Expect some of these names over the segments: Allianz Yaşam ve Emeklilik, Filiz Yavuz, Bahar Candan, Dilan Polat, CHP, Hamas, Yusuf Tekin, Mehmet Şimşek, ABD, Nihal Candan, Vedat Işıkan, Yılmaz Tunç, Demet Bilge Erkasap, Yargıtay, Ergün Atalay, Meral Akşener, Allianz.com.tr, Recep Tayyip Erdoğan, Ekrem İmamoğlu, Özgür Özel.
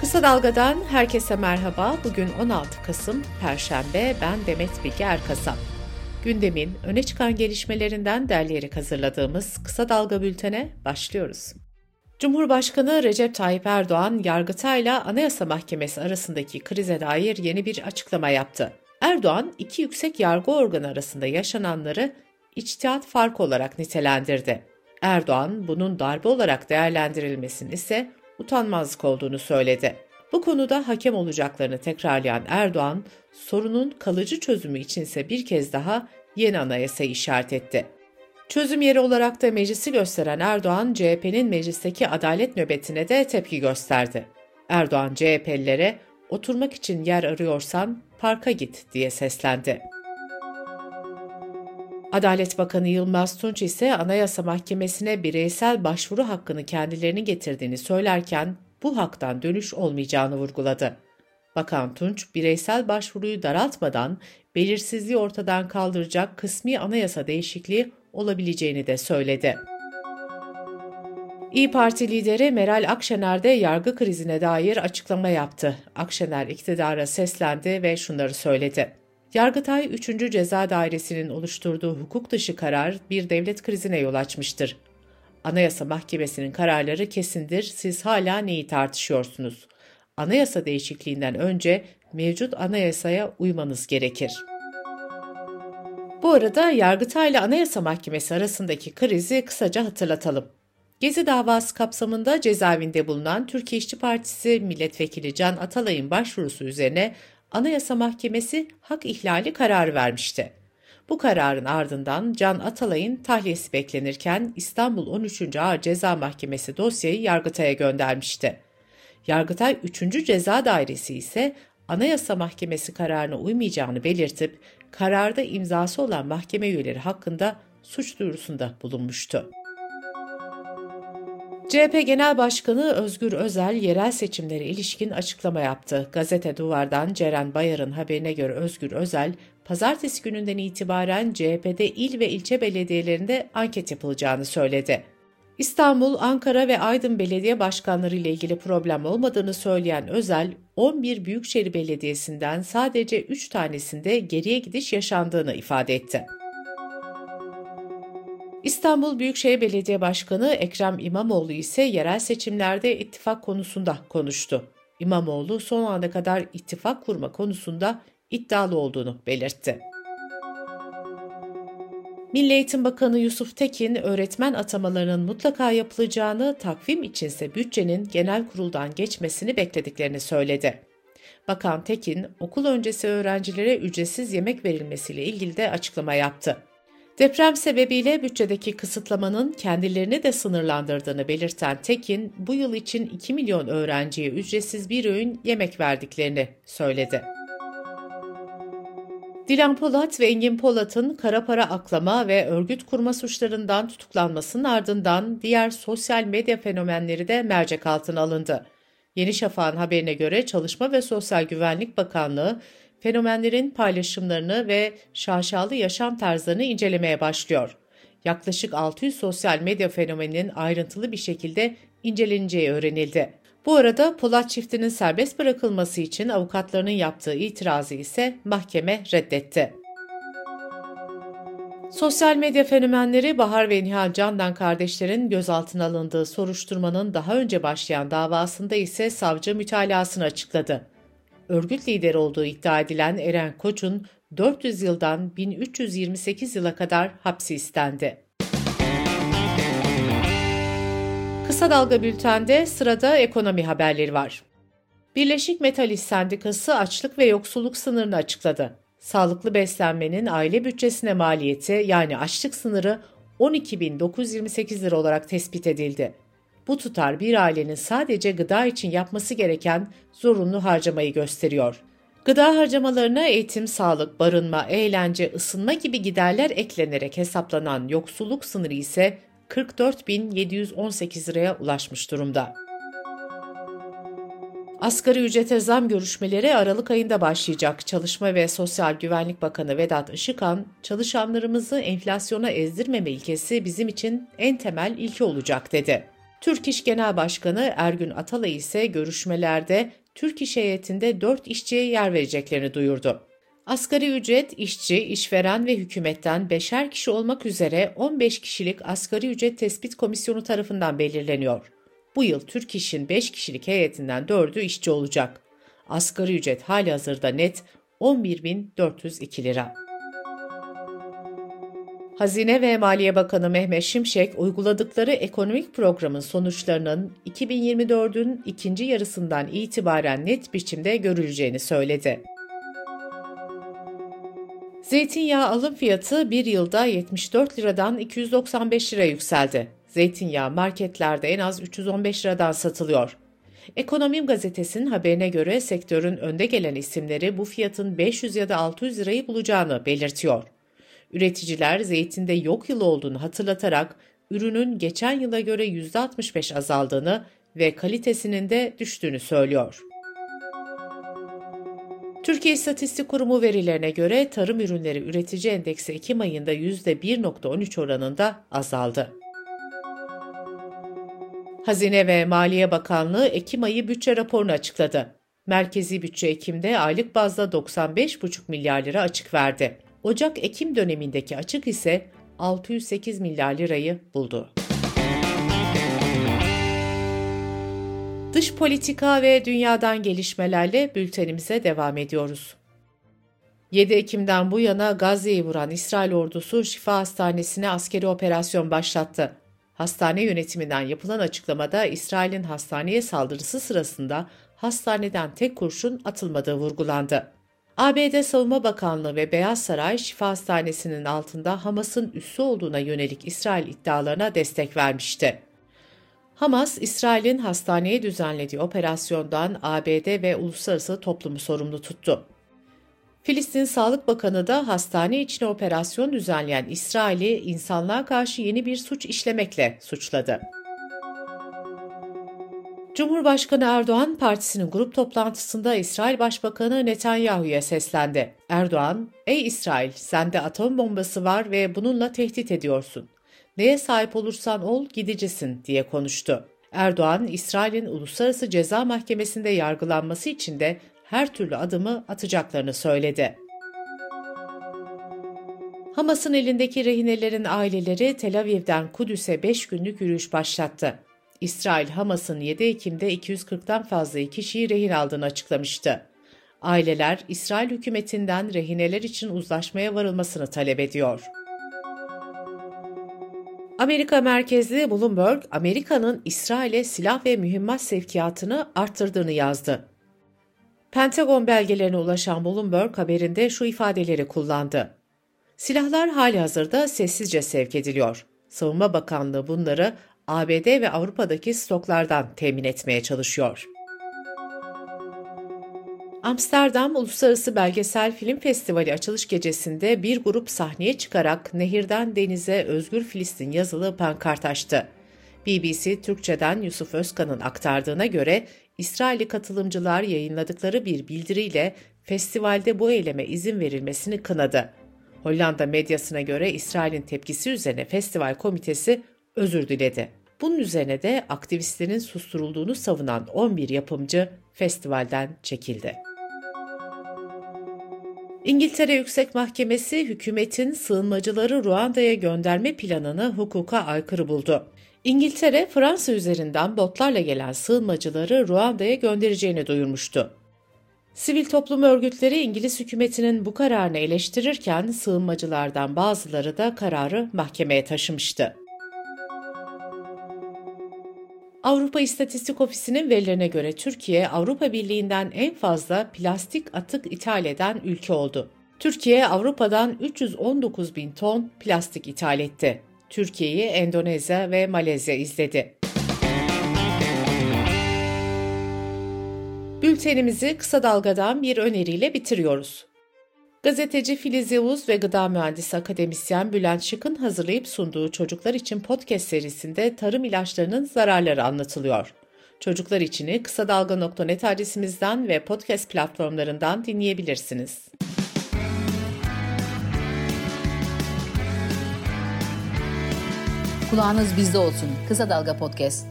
Kısa Dalga'dan herkese merhaba. Bugün 16 Kasım Perşembe. Ben Demet Bilge Erkasap. Gündemin öne çıkan gelişmelerinden derleyerek hazırladığımız Kısa Dalga Bülten'e başlıyoruz. Cumhurbaşkanı Recep Tayyip Erdoğan, Yargıtay'la Anayasa Mahkemesi arasındaki krize dair yeni bir açıklama yaptı. Erdoğan, iki yüksek yargı organı arasında yaşananları içtihat farkı olarak nitelendirdi. Erdoğan, bunun darbe olarak değerlendirilmesinin ise utanmazlık olduğunu söyledi. Bu konuda hakem olacaklarını tekrarlayan Erdoğan, sorunun kalıcı çözümü içinse bir kez daha yeni anayasayı işaret etti. Çözüm yeri olarak da meclisi gösteren Erdoğan, CHP'nin meclisteki adalet nöbetine de tepki gösterdi. Erdoğan, CHP'lilere oturmak için yer arıyorsan parka git diye seslendi. Adalet Bakanı Yılmaz Tunç ise Anayasa Mahkemesi'ne bireysel başvuru hakkını kendilerini getirdiğini söylerken bu haktan dönüş olmayacağını vurguladı. Bakan Tunç, bireysel başvuruyu daraltmadan belirsizliği ortadan kaldıracak kısmi anayasa değişikliği olabileceğini de söyledi. İYİ Parti lideri Meral Akşener de yargı krizine dair açıklama yaptı. Akşener iktidara seslendi ve şunları söyledi. Yargıtay 3. Ceza Dairesi'nin oluşturduğu hukuk dışı karar bir devlet krizine yol açmıştır. Anayasa Mahkemesi'nin kararları kesindir, siz hala neyi tartışıyorsunuz? Anayasa değişikliğinden önce mevcut anayasaya uymanız gerekir. Bu arada Yargıtay ile Anayasa Mahkemesi arasındaki krizi kısaca hatırlatalım. Gezi davası kapsamında cezaevinde bulunan Türkiye İşçi Partisi Milletvekili Can Atalay'ın başvurusu üzerine Anayasa Mahkemesi hak ihlali kararı vermişti. Bu kararın ardından Can Atalay'ın tahliyesi beklenirken İstanbul 13. Ağır Ceza Mahkemesi dosyayı Yargıtay'a göndermişti. Yargıtay 3. Ceza Dairesi ise Anayasa Mahkemesi kararına uymayacağını belirtip kararda imzası olan mahkeme üyeleri hakkında suç duyurusunda bulunmuştu. CHP Genel Başkanı Özgür Özel yerel seçimlere ilişkin açıklama yaptı. Gazete Duvar'dan Ceren Bayar'ın haberine göre Özgür Özel, pazartesi gününden itibaren CHP'de il ve ilçe belediyelerinde anket yapılacağını söyledi. İstanbul, Ankara ve Aydın belediye başkanları ile ilgili problem olmadığını söyleyen Özel, 11 büyükşehir belediyesinden sadece 3 tanesinde geriye gidiş yaşandığını ifade etti. İstanbul Büyükşehir Belediye Başkanı Ekrem İmamoğlu ise yerel seçimlerde ittifak konusunda konuştu. İmamoğlu son ana kadar ittifak kurma konusunda iddialı olduğunu belirtti. Milli Eğitim Bakanı Yusuf Tekin, öğretmen atamalarının mutlaka yapılacağını, takvim içinse bütçenin genel kuruldan geçmesini beklediklerini söyledi. Bakan Tekin, okul öncesi öğrencilere ücretsiz yemek verilmesiyle ilgili de açıklama yaptı. Deprem sebebiyle bütçedeki kısıtlamanın kendilerini de sınırlandırdığını belirten Tekin, bu yıl için 2 milyon öğrenciye ücretsiz bir öğün yemek verdiklerini söyledi. Dilan Polat ve Engin Polat'ın kara para aklama ve örgüt kurma suçlarından tutuklanmasının ardından diğer sosyal medya fenomenleri de mercek altına alındı. Yeni Şafak'ın haberine göre Çalışma ve Sosyal Güvenlik Bakanlığı, fenomenlerin paylaşımlarını ve şaşalı yaşam tarzlarını incelemeye başlıyor. Yaklaşık 600 sosyal medya fenomeninin ayrıntılı bir şekilde inceleneceği öğrenildi. Bu arada Polat çiftinin serbest bırakılması için avukatlarının yaptığı itirazı ise mahkeme reddetti. Sosyal medya fenomenleri Bahar ve Nihal Candan kardeşlerin gözaltına alındığı soruşturmanın daha önce başlayan davasında ise savcı mütalasını açıkladı. Örgüt lideri olduğu iddia edilen Eren Koç'un 400 yıldan 1328 yıla kadar hapsi istendi. Kısa Dalga Bülten'de sırada ekonomi haberleri var. Birleşik Metal İş Sendikası açlık ve yoksulluk sınırını açıkladı. Sağlıklı beslenmenin aile bütçesine maliyeti, yani açlık sınırı 12.928 lira olarak tespit edildi. bu tutar bir ailenin sadece gıda için yapması gereken zorunlu harcamayı gösteriyor. Gıda harcamalarına eğitim, sağlık, barınma, eğlence, ısınma gibi giderler eklenerek hesaplanan yoksulluk sınırı ise 44.718 liraya ulaşmış durumda. Asgari ücrete zam görüşmeleri Aralık ayında başlayacak. Çalışma ve Sosyal Güvenlik Bakanı Vedat Işıkan, "Çalışanlarımızı enflasyona ezdirmeme ilkesi bizim için en temel ilke olacak." dedi. Türk İş Genel Başkanı Ergün Atalay ise görüşmelerde Türk İş heyetinde 4 işçiye yer vereceklerini duyurdu. Asgari ücret, işçi, işveren ve hükümetten 5'er kişi olmak üzere 15 kişilik Asgari Ücret Tespit Komisyonu tarafından belirleniyor. Bu yıl Türk İş'in 5 kişilik heyetinden 4'ü işçi olacak. Asgari ücret halihazırda net 11.402 lira. Hazine ve Maliye Bakanı Mehmet Şimşek, uyguladıkları ekonomik programın sonuçlarının 2024'ün ikinci yarısından itibaren net biçimde görüleceğini söyledi. Zeytinyağı alım fiyatı bir yılda 74 liradan 295 lira yükseldi. Zeytinyağı marketlerde en az 315 liradan satılıyor. Ekonomim gazetesinin haberine göre sektörün önde gelen isimleri bu fiyatın 500 ya da 600 lirayı bulacağını belirtiyor. Üreticiler zeytinde yok yılı olduğunu hatırlatarak ürünün geçen yıla göre %65 azaldığını ve kalitesinin de düştüğünü söylüyor. Türkiye İstatistik Kurumu verilerine göre tarım ürünleri üretici endeksi Ekim ayında %1,13 oranında azaldı. Hazine ve Maliye Bakanlığı Ekim ayı bütçe raporunu açıkladı. Merkezi bütçe Ekim'de aylık bazda 95,5 milyar lira açık verdi. Ocak-Ekim dönemindeki açık ise 608 milyar lirayı buldu. Dış politika ve dünyadan gelişmelerle bültenimize devam ediyoruz. 7 Ekim'den bu yana Gazze'yi vuran İsrail ordusu Şifa Hastanesi'ne askeri operasyon başlattı. Hastane yönetiminden yapılan açıklamada İsrail'in hastaneye saldırısı sırasında hastaneden tek kurşun atılmadığı vurgulandı. ABD Savunma Bakanlığı ve Beyaz Saray, Şifa Hastanesi'nin altında Hamas'ın üssü olduğuna yönelik İsrail iddialarına destek vermişti. Hamas, İsrail'in hastaneye düzenlediği operasyondan ABD ve uluslararası toplumu sorumlu tuttu. Filistin Sağlık Bakanı da hastane içine operasyon düzenleyen İsrail'i insanlığa karşı yeni bir suç işlemekle suçladı. Cumhurbaşkanı Erdoğan, partisinin grup toplantısında İsrail Başbakanı Netanyahu'ya seslendi. Erdoğan, "Ey İsrail, sende atom bombası var ve bununla tehdit ediyorsun. Neye sahip olursan ol, gideceksin." diye konuştu. Erdoğan, İsrail'in Uluslararası Ceza Mahkemesi'nde yargılanması için de her türlü adımı atacaklarını söyledi. Hamas'ın elindeki rehinelerin aileleri Tel Aviv'den Kudüs'e 5 günlük yürüyüş başlattı. İsrail, Hamas'ın 7 Ekim'de 240'tan fazla kişiyi rehin aldığını açıklamıştı. Aileler, İsrail hükümetinden rehineler için uzlaşmaya varılmasını talep ediyor. Amerika merkezli Bloomberg, Amerika'nın İsrail'e silah ve mühimmat sevkiyatını arttırdığını yazdı. Pentagon belgelerine ulaşan Bloomberg haberinde şu ifadeleri kullandı: "Silahlar halihazırda sessizce sevk ediliyor. Savunma Bakanlığı bunları ABD ve Avrupa'daki stoklardan temin etmeye çalışıyor." Amsterdam Uluslararası Belgesel Film Festivali açılış gecesinde bir grup sahneye çıkarak "Nehirden Denize Özgür Filistin" yazılı pankart açtı. BBC Türkçe'den Yusuf Özkan'ın aktardığına göre İsrailli katılımcılar yayınladıkları bir bildiriyle festivalde bu eyleme izin verilmesini kınadı. Hollanda medyasına göre İsrail'in tepkisi üzerine festival komitesi özür diledi. Bunun üzerine de aktivistlerin susturulduğunu savunan 11 yapımcı festivalden çekildi. İngiltere Yüksek Mahkemesi hükümetin sığınmacıları Ruanda'ya gönderme planını hukuka aykırı buldu. İngiltere, Fransa üzerinden botlarla gelen sığınmacıları Ruanda'ya göndereceğini duyurmuştu. Sivil toplum örgütleri İngiliz hükümetinin bu kararını eleştirirken sığınmacılardan bazıları da kararı mahkemeye taşımıştı. Avrupa İstatistik Ofisi'nin verilerine göre Türkiye, Avrupa Birliği'nden en fazla plastik atık ithal eden ülke oldu. Türkiye, Avrupa'dan 319 bin ton plastik ithal etti. Türkiye'yi Endonezya ve Malezya izledi. Bültenimizi Kısa Dalga'dan bir öneriyle bitiriyoruz. Gazeteci Filiz Yavuz ve gıda mühendisi akademisyen Bülent Şık'ın hazırlayıp sunduğu Çocuklar İçin podcast serisinde tarım ilaçlarının zararları anlatılıyor. Çocuklar İçin'i Kısa Dalga.net adresimizden ve podcast platformlarından dinleyebilirsiniz. Kulağınız bizde olsun. Kısa Dalga Podcast.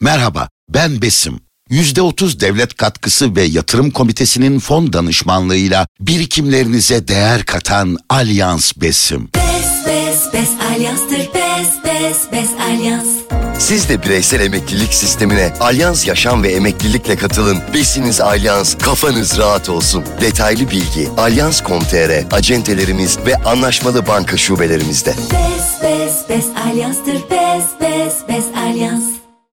Merhaba, ben Besim. %30 devlet katkısı ve yatırım komitesinin fon danışmanlığıyla birikimlerinize değer katan Allianz Besim. Bes, bes, bes, Allianz'tır. Bes, bes, bes, Allianz. Siz de bireysel emeklilik sistemine Allianz Yaşam ve Emeklilikle katılın. Besiniz Allianz, kafanız rahat olsun. Detaylı bilgi Allianz.com.tr, acentelerimiz ve anlaşmalı banka şubelerimizde. Bes, bes, bes, Allianz'tır. Bes, bes, bes, Allianz.